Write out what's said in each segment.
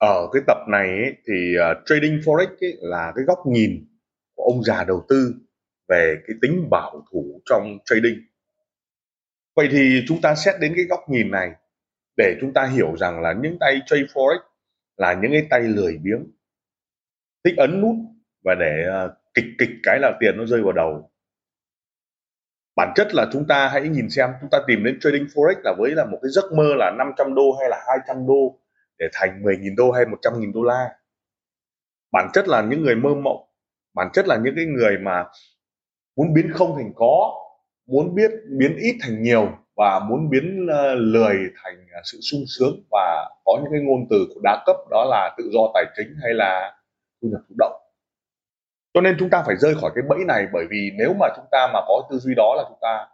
Ở cái tập này ấy, thì trading forex ấy là cái góc nhìn của ông già đầu tư về cái tính bảo thủ trong trading. Vậy thì chúng ta xét đến cái góc nhìn này để chúng ta hiểu rằng là những tay trade forex là những cái tay lười biếng, thích ấn nút và để kịch cái là tiền nó rơi vào đầu. Bản chất là chúng ta hãy nhìn xem, chúng ta tìm đến trading forex là với là một cái giấc mơ là 500 đô hay là 200 đô để thành 10.000 đô hay 100.000 đô la. Bản chất là những người mơ mộng, bản chất là những cái người mà muốn biến không thành có, muốn biến ít thành nhiều và muốn biến lười thành sự sung sướng, và có những cái ngôn từ của đa cấp đó là tự do tài chính hay là thu nhập thụ động. Cho nên chúng ta phải rơi khỏi cái bẫy này, bởi vì nếu mà chúng ta mà có tư duy đó là chúng ta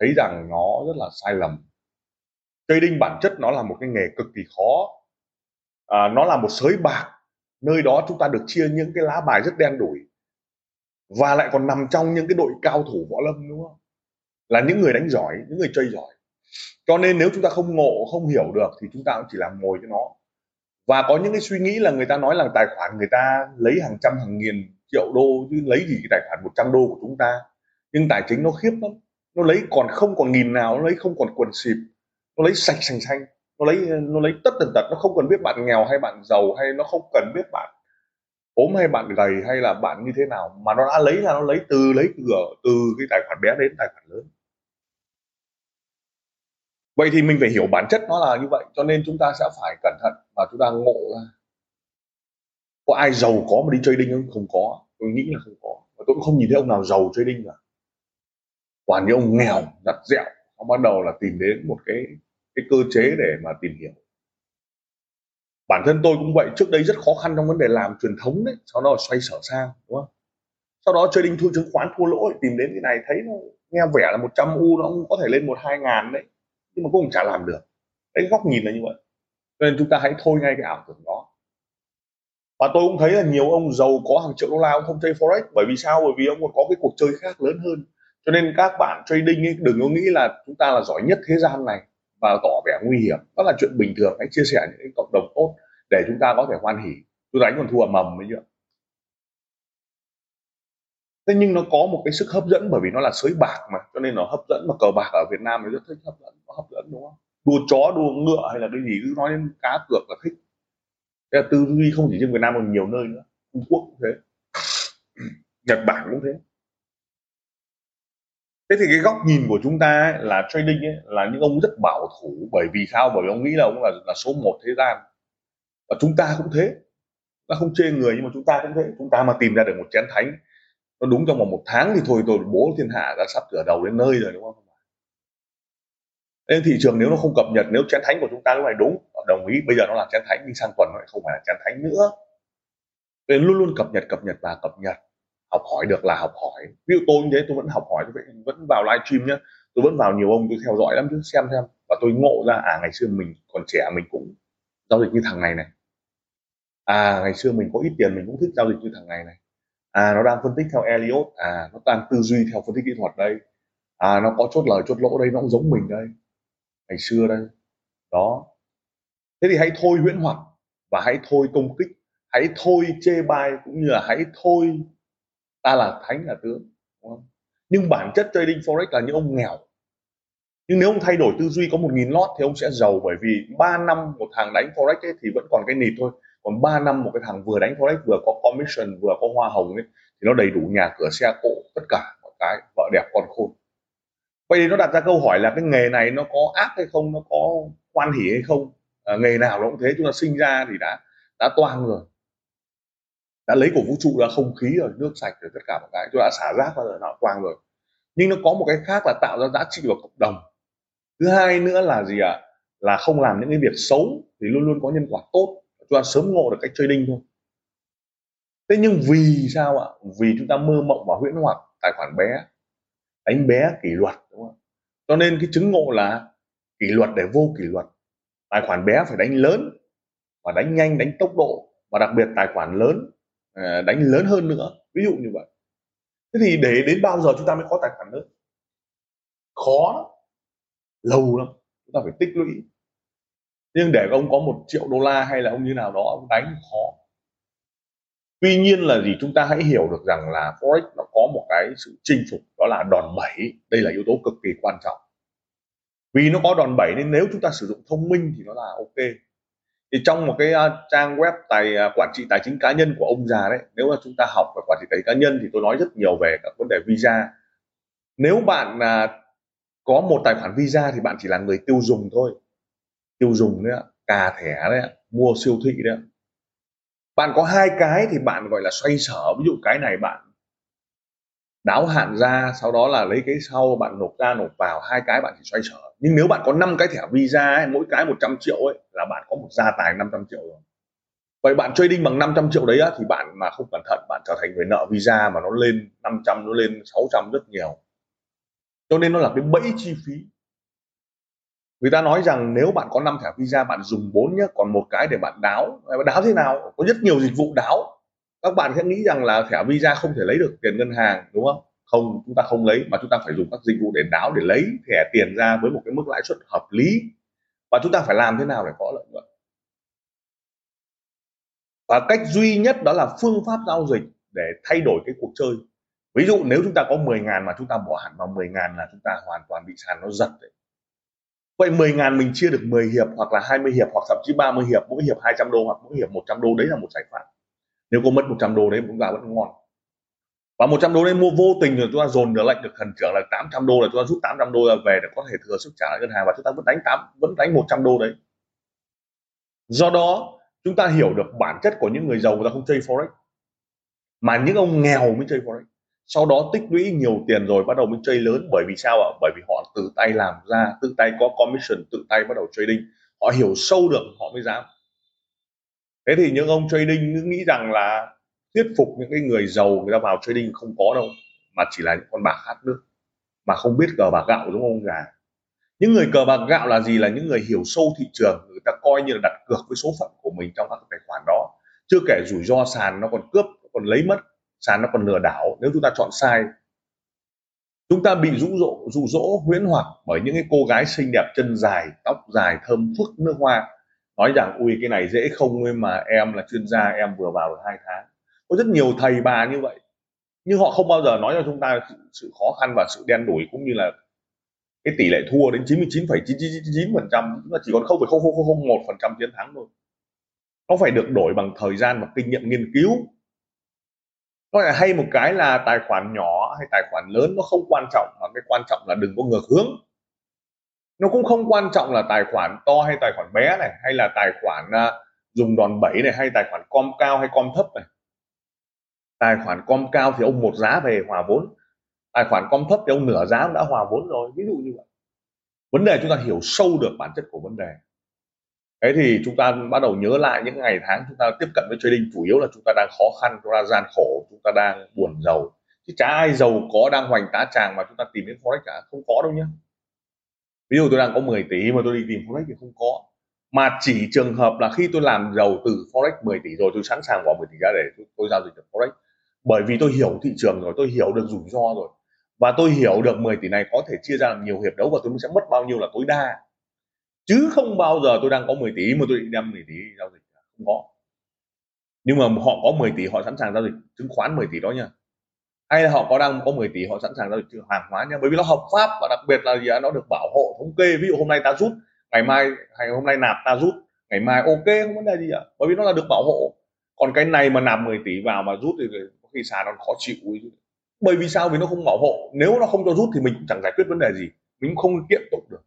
thấy rằng nó rất là sai lầm. Trading bản chất nó là một cái nghề cực kỳ khó. Nó là một sới bạc, nơi đó chúng ta được chia những cái lá bài rất đen đủi và lại còn nằm trong những cái đội cao thủ võ lâm, đúng không? Là những người đánh giỏi, những người chơi giỏi. Cho nên nếu chúng ta không ngộ, không hiểu được thì chúng ta cũng chỉ làm ngồi cho nó. Và có những cái suy nghĩ là người ta nói là tài khoản người ta lấy hàng trăm hàng nghìn triệu đô chứ lấy gì cái tài khoản 100 đô của chúng ta. Nhưng tài chính nó khiếp lắm, nó lấy còn không còn nghìn nào, nó lấy không còn quần xịp, nó lấy sạch sành xanh, nó lấy tất tần tật. Nó không cần biết bạn nghèo hay bạn giàu, hay nó không cần biết bạn ốm hay bạn gầy hay là bạn như thế nào, mà nó đã lấy là nó lấy từ cái tài khoản bé đến tài khoản lớn. Vậy thì mình phải hiểu bản chất nó là như vậy, cho nên chúng ta sẽ phải cẩn thận và chúng ta ngộ ra. Có ai giàu có mà đi trading không? Không có, tôi nghĩ là không có, và tôi cũng không nhìn thấy ông nào giàu trading cả. Toàn những ông nghèo đặt dẹo, nó bắt đầu là tìm đến một cái cơ chế để mà tìm hiểu. Bản thân tôi cũng vậy, trước đây rất khó khăn trong vấn đề làm truyền thống đấy, sau đó xoay sở sang, đúng không? Sau đó trading thu chứng khoán thua lỗ, tìm đến cái này thấy nó nghe vẻ là 100 u nó cũng có thể lên 1-2 ngàn đấy, nhưng mà cũng chả làm được. Đấy, góc nhìn là như vậy. Cho nên chúng ta hãy thôi ngay cái ảo tưởng đó. Và tôi cũng thấy là nhiều ông giàu có hàng triệu đô la cũng không chơi forex, bởi vì sao? Bởi vì ông còn có cái cuộc chơi khác lớn hơn. Cho nên các bạn trading ấy, đừng có nghĩ là chúng ta là giỏi nhất thế gian này và tỏ vẻ nguy hiểm. Đó là chuyện bình thường. Hãy chia sẻ những cộng đồng tốt để chúng ta có thể hoan hỉ. Tôi đánh còn thua mầm mới chứ. Thế nhưng nó có một cái sức hấp dẫn, bởi vì nó là sới bạc mà, cho nên nó hấp dẫn. Mà cờ bạc ở Việt Nam thì rất thích hấp dẫn, nó hấp dẫn, đúng không? Đua chó, đua ngựa hay là cái gì cứ nói đến cá cược là thích. Thế là tư duy không chỉ trên Việt Nam mà nhiều nơi nữa, Trung Quốc cũng thế, Nhật Bản cũng thế. Thế thì cái góc nhìn của chúng ta ấy, là trading ấy, là những ông rất bảo thủ. Bởi vì sao? Bởi vì ông nghĩ là ông là số 1 thế gian. Và chúng ta cũng thế, nó không chê người nhưng mà chúng ta cũng thế. Chúng ta mà tìm ra được một chén thánh nó đúng trong vòng 1 tháng thì thôi tôi bố thiên hạ đã sắp sửa đầu đến nơi rồi, đúng không? Nên thị trường nếu nó không cập nhật, nếu chén thánh của chúng ta lúc này đúng, đồng ý bây giờ nó là chén thánh nhưng sang tuần nó lại không phải là chén thánh nữa. Nên luôn luôn cập nhật và cập nhật. Học hỏi được là học hỏi. Ví dụ tôi như thế, tôi vẫn học hỏi, tôi vẫn vào live stream nhé, tôi vẫn vào nhiều ông tôi theo dõi lắm chứ, xem và tôi ngộ ra ngày xưa mình còn trẻ mình cũng giao dịch như thằng này này, ngày xưa mình có ít tiền mình cũng thích giao dịch như thằng này này, nó đang phân tích theo Elliot, nó đang tư duy theo phân tích kỹ thuật đây, nó có chốt lời chốt lỗ đây, nó cũng giống mình đây ngày xưa đây đó. Thế thì hãy thôi huyễn hoặc và hãy thôi công kích, hãy thôi chê bai, cũng như là hãy thôi ta là thánh là tướng, đúng không? Nhưng bản chất trading forex là những ông nghèo. Nhưng nếu ông thay đổi tư duy có 1.000 lót thì ông sẽ giàu, bởi vì 3 năm một thằng đánh forex ấy thì vẫn còn cái nịt thôi. Còn 3 năm một cái thằng vừa đánh forex vừa có commission, vừa có hoa hồng ấy, thì nó đầy đủ nhà cửa xe cộ, tất cả mọi cái, vợ đẹp con khôn. Vậy thì nó đặt ra câu hỏi là cái nghề này nó có ác hay không, nó có hoan hỉ hay không. Nghề nào nó cũng thế, chúng ta sinh ra thì đã toang rồi, đã lấy của vũ trụ, đã không khí rồi, nước sạch rồi, tất cả mọi cái, tôi đã xả rác vào rồi, nó quang rồi. Nhưng nó có một cái khác là tạo ra giá trị vào cộng đồng. Thứ hai nữa là gì ạ? Là không làm những cái việc xấu thì luôn luôn có nhân quả tốt. Chúng ta sớm ngộ được cách trading thôi. Thế nhưng vì sao ạ? Vì chúng ta mơ mộng và huyễn hoặc, tài khoản bé, đánh bé kỷ luật, đúng không? Cho nên cái chứng ngộ là kỷ luật để vô kỷ luật. Tài khoản bé phải đánh lớn và đánh nhanh, đánh tốc độ, và đặc biệt tài khoản lớn đánh lớn hơn nữa, ví dụ như vậy. Thế thì để đến bao giờ chúng ta mới có tài khoản lớn? Khó lắm, lâu lắm, chúng ta phải tích lũy. Nhưng để ông có $1 triệu hay là ông như nào đó, ông đánh khó. Tuy nhiên là gì, chúng ta hãy hiểu được rằng là Forex nó có một cái sự chinh phục, đó là đòn bẩy. Đây là yếu tố cực kỳ quan trọng. Vì nó có đòn bẩy nên nếu chúng ta sử dụng thông minh thì nó là ok. Thì trong một cái trang web quản trị tài chính cá nhân của ông già đấy, nếu mà chúng ta học về quản trị tài chính cá nhân thì tôi nói rất nhiều về các vấn đề visa. Nếu bạn có một tài khoản visa thì bạn chỉ là người tiêu dùng thôi. Tiêu dùng đấy ạ, cà thẻ đấy ạ, mua siêu thị đấy ạ. Bạn có 2 cái thì bạn gọi là xoay sở. Ví dụ cái này bạn đáo hạn ra, sau đó là lấy cái sau bạn nộp ra nộp vào, 2 cái bạn thì xoay sở. Nhưng nếu bạn có 5 cái thẻ visa ấy, mỗi cái 100 triệu ấy, là bạn có một gia tài 500 triệu rồi. Vậy bạn trading bằng 500 triệu đấy á, thì bạn mà không cẩn thận bạn trở thành người nợ visa mà nó lên 500, nó lên 600 rất nhiều. Cho nên nó là cái bẫy chi phí. Người ta nói rằng nếu bạn có 5 thẻ visa bạn dùng 4 nhé, còn một cái để bạn đáo. Đáo thế nào? Có rất nhiều dịch vụ đáo. Các bạn sẽ nghĩ rằng là thẻ visa không thể lấy được tiền ngân hàng, đúng không? Không, chúng ta không lấy, mà chúng ta phải dùng các dịch vụ để đáo, để lấy thẻ tiền ra với một cái mức lãi suất hợp lý. Và chúng ta phải làm thế nào để có lợi nhuận? Và cách duy nhất đó là phương pháp giao dịch để thay đổi cái cuộc chơi. Ví dụ nếu chúng ta có 10.000 mà chúng ta bỏ hẳn vào 10.000 là chúng ta hoàn toàn bị sàn nó giật đấy. Vậy 10.000 mình chia được 10 hiệp hoặc là 20 hiệp hoặc thậm chí 30 hiệp, mỗi hiệp $200 hoặc mỗi hiệp $100, đấy là một giải pháp. Nếu có mất $100 đấy cũng là vẫn ngon. Và $100 đấy mua vô tình rồi chúng ta dồn được lệnh được khẩn trưởng là $800, là chúng ta rút $800 ra về để có thể thừa sức trả lại ngân hàng, và chúng ta vẫn đánh $100 đấy. Do đó chúng ta hiểu được bản chất của những người giàu, người ta không chơi forex mà những ông nghèo mới chơi forex. Sau đó tích lũy nhiều tiền rồi bắt đầu mới chơi lớn. Bởi vì sao ạ? Bởi vì họ tự tay làm ra, tự tay có commission, tự tay bắt đầu trading. Họ hiểu sâu được họ mới dám. Thế thì những ông trading nghĩ rằng là thuyết phục những cái người giàu người ta vào trading không có đâu, mà chỉ là những con bạc khát nước mà không biết cờ bạc gạo, đúng không gà? Những người cờ bạc gạo là gì? Là những người hiểu sâu thị trường, người ta coi như là đặt cược với số phận của mình trong các tài khoản đó. Chưa kể rủi ro sàn nó còn cướp, nó còn lấy mất, sàn nó còn lừa đảo. Nếu chúng ta chọn sai, chúng ta bị dụ dỗ huyễn hoặc bởi những cái cô gái xinh đẹp, chân dài, tóc dài, thơm phức nước hoa, nói rằng ui cái này dễ không ấy mà em là chuyên gia, em vừa vào được 2 tháng. Có rất nhiều thầy bà như vậy, nhưng họ không bao giờ nói cho chúng ta sự khó khăn và sự đen đủi, cũng như là cái tỷ lệ thua đến 99,999%, chúng ta chỉ còn 0,0001% chiến thắng thôi. Nó phải được đổi bằng thời gian và kinh nghiệm nghiên cứu. Nói là hay một cái là tài khoản nhỏ hay tài khoản lớn nó không quan trọng, mà cái quan trọng là đừng có ngược hướng. Nó cũng không quan trọng là tài khoản to hay tài khoản bé này, hay là tài khoản dùng đòn bẩy này, hay tài khoản com cao hay com thấp này. Tài khoản com cao thì ông 1 giá về hòa vốn, tài khoản com thấp thì ông nửa giá cũng đã hòa vốn rồi, ví dụ như vậy. Vấn đề chúng ta hiểu sâu được bản chất của vấn đề. Thế thì chúng ta bắt đầu nhớ lại những ngày tháng chúng ta tiếp cận với trading, chủ yếu là chúng ta đang khó khăn, chúng ta gian khổ, chúng ta đang buồn giàu. Chứ chả ai giàu có đang hoành tá tràng mà chúng ta tìm đến forex cả, không có đâu nhé. Ví dụ tôi đang có 10 tỷ mà tôi đi tìm forex thì không có. Mà chỉ trường hợp là khi tôi làm giàu từ forex 10 tỷ rồi, tôi sẵn sàng bỏ 10 tỷ ra để tôi giao dịch được forex. Bởi vì tôi hiểu thị trường rồi, tôi hiểu được rủi ro rồi, và tôi hiểu được 10 tỷ này có thể chia ra làm nhiều hiệp đấu và tôi sẽ mất bao nhiêu là tối đa. Chứ không bao giờ tôi đang có 10 tỷ mà tôi định đem 10 tỷ giao dịch, không có. Nhưng mà họ có 10 tỷ họ sẵn sàng giao dịch chứng khoán 10 tỷ đó nha. Hay là họ đang có 10 tỷ họ sẵn sàng giao dịch hàng hóa nha. Bởi vì nó hợp pháp và đặc biệt là gì, nó được bảo hộ thống kê. Ví dụ hôm nay ta rút, ngày mai, hay hôm nay nạp ta rút, ngày mai ok, không vấn đề gì ạ. Bởi vì nó là được bảo hộ. Còn cái này mà nạp 10 tỷ vào mà rút thì có khi sàn nó khó chịu. Bởi vì sao? Vì nó không bảo hộ. Nếu nó không cho rút thì mình cũng chẳng giải quyết vấn đề gì, mình cũng không kiện tụng được.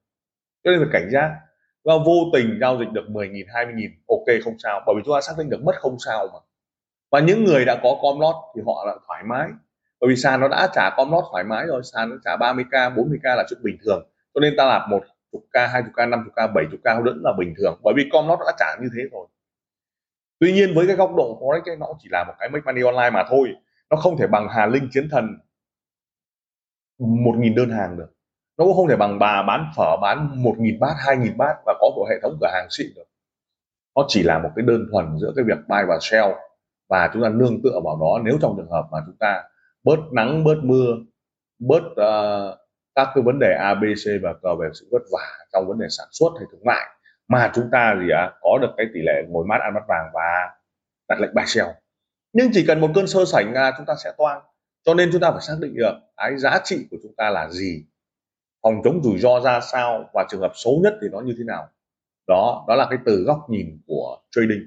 Cho nên phải cảnh giác. Và vô tình giao dịch được 10.000, 20.000 ok không sao, bởi vì chúng ta xác định được mất không sao mà. Và những người đã có com lót thì họ là thoải mái, bởi vì sàn nó đã trả com lót thoải mái rồi, sàn nó trả 30k, 40k là chuyện bình thường. Cho nên ta làm 10k, 20k, 50k, 70k vẫn là bình thường, bởi vì com lót đã trả như thế rồi. Tuy nhiên với cái góc độ forex ấy, nó chỉ là một cái make money online mà thôi, nó không thể bằng Hà Linh Chiến Thần 1.000 đơn hàng được, nó cũng không thể bằng bà bán phở bán 1.000 bát 2.000 bát và có một hệ thống cửa hàng xịn được. Nó chỉ là một cái đơn thuần giữa cái việc buy và sell, và chúng ta nương tựa vào đó. Nếu trong trường hợp mà chúng ta bớt nắng bớt mưa, bớt các cái vấn đề ABC và cờ về sự vất vả trong vấn đề sản xuất hay thương mại, mà chúng ta gì có được cái tỷ lệ ngồi mát ăn mắt vàng và đặt lệnh buy sell. Nhưng chỉ cần một cơn sơ sảnh là chúng ta sẽ toang. Cho nên chúng ta phải xác định được cái giá trị của chúng ta là gì, phòng chống rủi ro ra sao, và trường hợp xấu nhất thì nó như thế nào. Đó là cái từ góc nhìn của trading.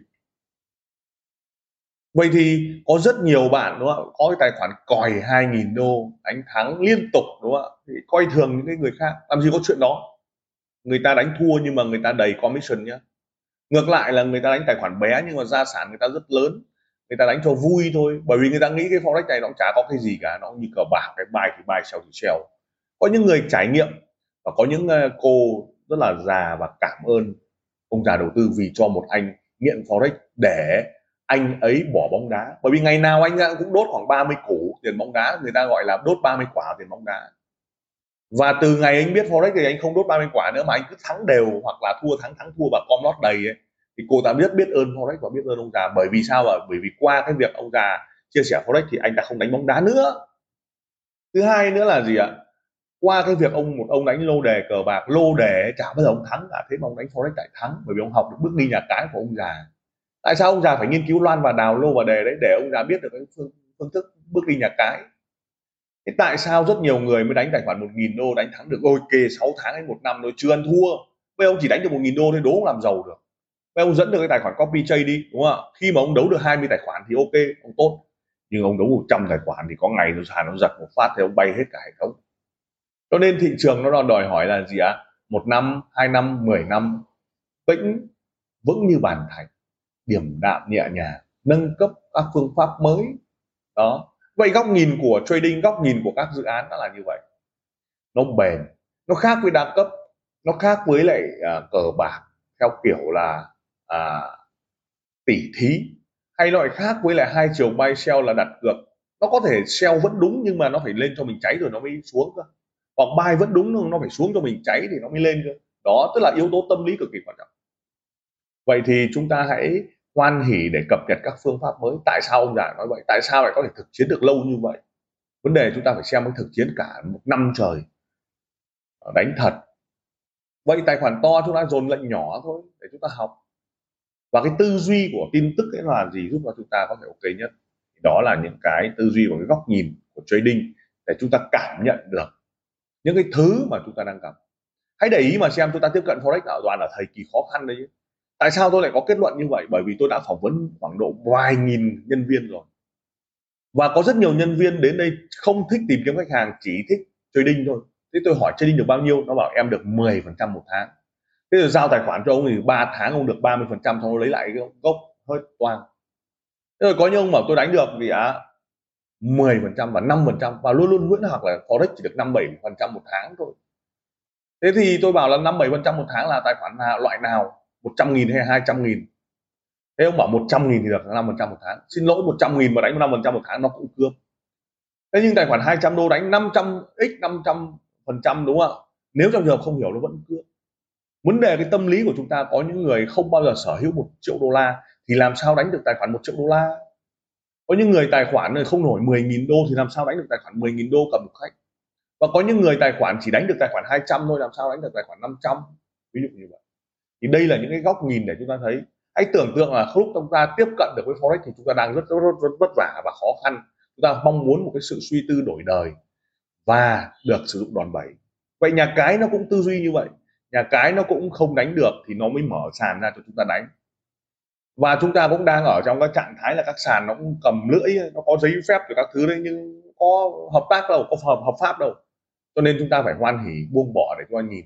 Vậy thì có rất nhiều bạn đúng không? Có cái tài khoản còi 2.000 đô đánh thắng liên tục đúng không? Thì coi thường những cái người khác, làm gì có chuyện đó. Người ta đánh thua nhưng mà người ta đầy commission nhé. Ngược lại là người ta đánh tài khoản bé nhưng mà gia sản người ta rất lớn. Người ta đánh cho vui thôi, bởi vì người ta nghĩ cái forex này nó cũng chả có cái gì cả, nó như cờ bạc, cái buy thì buy, sell thì sell. Có những người trải nghiệm và có những cô rất là già, và cảm ơn ông già đầu tư vì cho một anh nghiện forex để anh ấy bỏ bóng đá. Bởi vì ngày nào anh cũng đốt khoảng 30 củ tiền bóng đá, người ta gọi là đốt 30 quả tiền bóng đá. Và từ ngày anh biết forex thì anh không đốt 30 quả nữa, mà anh cứ thắng đều hoặc là thua thắng thua và com lót đầy ấy. Thì cô ta biết ơn forex và biết ơn ông già. Bởi vì sao ạ? Bởi vì qua cái việc ông già chia sẻ forex thì anh ta không đánh bóng đá nữa. Thứ hai nữa là gì ạ? Qua cái việc một ông đánh lô đề cờ bạc, lô đề chả bao giờ ông thắng cả, thế mà ông đánh forex lại thắng, bởi vì ông học được bước đi nhà cái của ông già. Tại sao ông già phải nghiên cứu loan và đào lô và đề đấy, để ông già biết được cái phương thức bước đi nhà cái. Thế tại sao rất nhiều người mới đánh tài khoản 1.000 đô đánh thắng được ok 6 tháng hay 1 năm rồi chưa ăn thua. Bây ông chỉ đánh được 1.000 đô thôi, đố ông làm giàu được. Bây ông dẫn được cái tài khoản copy trade đi đúng không ạ? Khi mà ông đấu được 20 tài khoản thì ok, ông tốt. Nhưng ông đấu 100 tài khoản thì có ngày nó sàn nó giật một phát thì ông bay hết cả hệ thống. Cho nên thị trường nó đòi hỏi là gì ạ? 1 năm, 2 năm, 10 năm tĩnh vững như bàn thạch, điểm đạm nhẹ nhàng, nâng cấp các phương pháp mới đó. Vậy góc nhìn của trading, góc nhìn của các dự án nó là như vậy, nó bền, nó khác với đa cấp, nó khác với lại cờ bạc theo kiểu là tỷ thí, hay loại khác với lại hai chiều buy sell là đặt cược. Nó có thể sell vẫn đúng nhưng mà nó phải lên cho mình cháy rồi nó mới xuống cơ, hoặc buy vẫn đúng nhưng nó phải xuống cho mình cháy thì nó mới lên cơ. Đó tức là yếu tố tâm lý cực kỳ quan trọng. Vậy thì chúng ta hãy hoan hỉ để cập nhật các phương pháp mới. Tại sao ông già nói vậy? Tại sao lại có thể thực chiến được lâu như vậy? Vấn đề chúng ta phải xem mới thực chiến cả 1 năm trời đánh thật. Vậy tài khoản to chúng ta dồn lệnh nhỏ thôi để chúng ta học. Và cái tư duy của tin tức ấy là gì giúp cho chúng ta có thể ok nhất? Đó là những cái tư duy và cái góc nhìn của trading, để chúng ta cảm nhận được những cái thứ mà chúng ta đang gặp. Hãy để ý mà xem chúng ta tiếp cận forex ở toàn là thời kỳ khó khăn đấy. Tại sao tôi lại có kết luận như vậy? Bởi vì tôi đã phỏng vấn khoảng độ vài nghìn nhân viên rồi. Và có rất nhiều nhân viên đến đây không thích tìm kiếm khách hàng, chỉ thích trading thôi. Thế tôi hỏi trading được bao nhiêu? Nó bảo em được 10% 1 tháng. Thế rồi giao tài khoản cho ông thì 3 tháng ông được 30%, xong nó lấy lại cái gốc hơi toang. Thế rồi có những ông bảo tôi đánh được vì 10% và 5%, và luôn luôn huyễn hoặc là forex chỉ được 5-7% 1 tháng thôi. Thế thì tôi bảo là 5-7% 1 tháng là tài khoản loại nào? 100.000 hay 200.000? Thế ông bảo 100.000 thì được 5% 1 tháng. Xin lỗi, 100.000 mà đánh 5% 1 tháng nó cũng cướp. Thế nhưng tài khoản 200 đô đánh 500x 500% đúng không ạ? Nếu trong trường hợp không hiểu nó vẫn cướp. Vấn đề cái tâm lý của chúng ta, có những người không bao giờ sở hữu 1 triệu đô la thì làm sao đánh được tài khoản 1 triệu đô la. Có những người tài khoản này không nổi 10.000 đô thì làm sao đánh được tài khoản 10.000 đô cầm một khách. Và có những người tài khoản chỉ đánh được tài khoản 200 thôi, làm sao đánh được tài khoản 500, ví dụ như vậy. Thì đây là những cái góc nhìn để chúng ta thấy. Hãy tưởng tượng là lúc chúng ta tiếp cận được với forex thì chúng ta đang rất vất vả và khó khăn. Chúng ta mong muốn một cái sự suy tư đổi đời và được sử dụng đòn bẩy. Vậy nhà cái nó cũng tư duy như vậy. Nhà cái nó cũng không đánh được thì nó mới mở sàn ra cho chúng ta đánh. Và chúng ta cũng đang ở trong cái trạng thái là các sàn nó cũng cầm lưỡi, nó có giấy phép rồi các thứ đấy, nhưng có hợp tác đâu, có hợp pháp đâu. Cho nên chúng ta phải hoan hỉ buông bỏ để cho nhìn.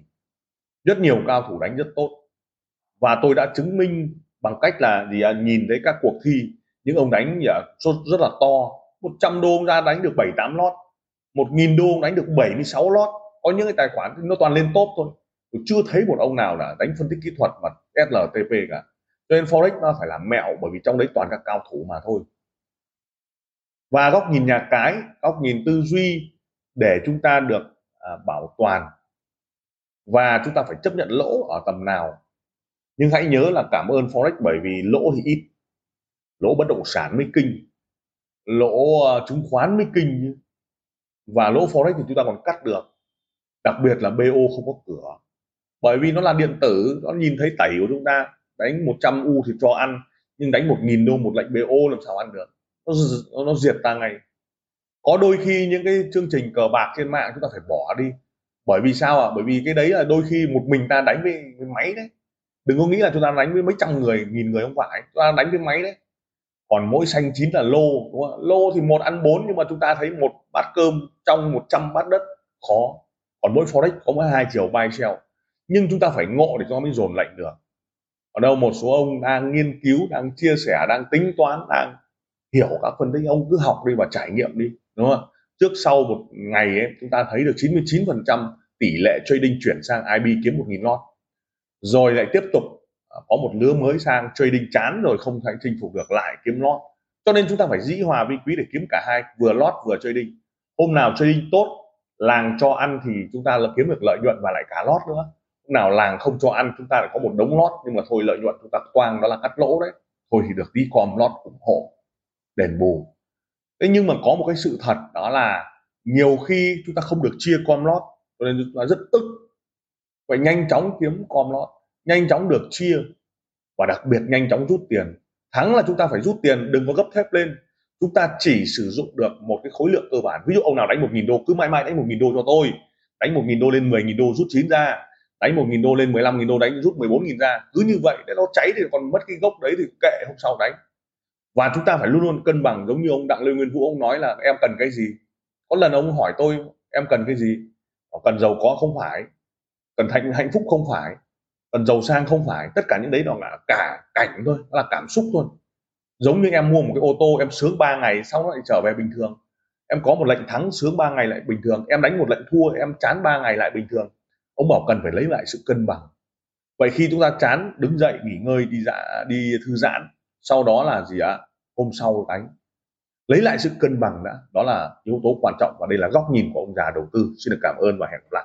Rất nhiều cao thủ đánh rất tốt. Và tôi đã chứng minh bằng cách là nhìn thấy các cuộc thi, những ông đánh rất là to, 100 đô ông ra đánh được 7-8 lót, 1.000 đô ông đánh được 76 lót. Có những cái tài khoản nó toàn lên top thôi. Tôi chưa thấy một ông nào là đánh phân tích kỹ thuật mà SLTP cả. Nên Forex nó phải là mẹo, bởi vì trong đấy toàn các cao thủ mà thôi. Và góc nhìn nhà cái, góc nhìn tư duy để chúng ta được bảo toàn, và chúng ta phải chấp nhận lỗ ở tầm nào. Nhưng hãy nhớ là cảm ơn Forex, bởi vì lỗ thì ít, lỗ bất động sản mới kinh, lỗ chứng khoán mới kinh, và lỗ Forex thì chúng ta còn cắt được. Đặc biệt là BO không có cửa, bởi vì nó là điện tử, nó nhìn thấy tẩy của chúng ta. Đánh 100 U thì cho ăn, nhưng đánh 1.000 đô một lệnh BO làm sao ăn được, nó diệt ta ngay. Có đôi khi những cái chương trình cờ bạc trên mạng chúng ta phải bỏ đi. Bởi vì sao ạ? Bởi vì cái đấy là đôi khi một mình ta đánh với máy đấy. Đừng có nghĩ là chúng ta đánh với mấy trăm người, nghìn người, không phải. Chúng ta đánh với máy đấy. Còn mỗi xanh chín là lô, đúng không? Lô thì 1 ăn 4, nhưng mà chúng ta thấy 1 bát cơm trong 100 bát đất khó. Còn mỗi Forex có mỗi 2 chiều buy sell. Nhưng chúng ta phải ngộ để chúng ta mới dồn lệnh được. Ở đâu một số ông đang nghiên cứu, đang chia sẻ, đang tính toán, đang hiểu các phân tích, ông cứ học đi và trải nghiệm đi, đúng không? Trước sau một ngày ấy, chúng ta thấy được 99% tỷ lệ trading chuyển sang IB kiếm 1.000 lót. Rồi lại tiếp tục có một lứa mới sang trading chán rồi không thể chinh phục được, lại kiếm lót. Cho nên chúng ta phải dĩ hòa vi quý để kiếm cả hai, vừa lót vừa trading. Hôm nào trading tốt, làng cho ăn thì chúng ta là kiếm được lợi nhuận và lại cả lót nữa. Hôm nào làng không cho ăn, chúng ta lại có một đống lót, nhưng mà thôi lợi nhuận chúng ta toang đó là cắt lỗ đấy. Thôi thì được đi com lót ủng hộ, đền bù. Thế nhưng mà có một cái sự thật, đó là nhiều khi chúng ta không được chia com lót, cho nên chúng ta rất tức, phải nhanh chóng kiếm com lót, nhanh chóng được chia, và đặc biệt nhanh chóng rút tiền. Thắng là chúng ta phải rút tiền, đừng có gấp thép lên. Chúng ta chỉ sử dụng được một cái khối lượng cơ bản. Ví dụ ông nào đánh 1.000 đô cứ mãi mãi đánh 1.000 đô cho tôi, đánh 1.000 đô lên 10.000 đô rút 9 ra, đánh 1.000 đô lên 15.000 đô đánh rút 14.000 ra, cứ như vậy để nó cháy thì còn mất cái gốc đấy thì kệ, hôm sau đánh. Và chúng ta phải luôn luôn cân bằng, giống như ông Đặng Lê Nguyên Vũ, ông nói là em cần cái gì. Có lần ông hỏi tôi em cần cái gì, cần giàu có không phải, cần hạnh phúc không phải, cần giàu sang không phải, tất cả những đấy nó là cả cảnh thôi, nó là cảm xúc thôi. Giống như em mua một cái ô tô, em sướng 3 ngày sau nó lại trở về bình thường, em có một lệnh thắng sướng 3 ngày lại bình thường, em đánh một lệnh thua em chán 3 ngày lại bình thường. Ông bảo cần phải lấy lại sự cân bằng. Vậy khi chúng ta chán, đứng dậy nghỉ ngơi, đi thư giãn, sau đó là gì ạ? Hôm sau đánh, lấy lại sự cân bằng đã, đó là yếu tố quan trọng, và đây là góc nhìn của ông già đầu tư. Xin được cảm ơn và hẹn gặp lại.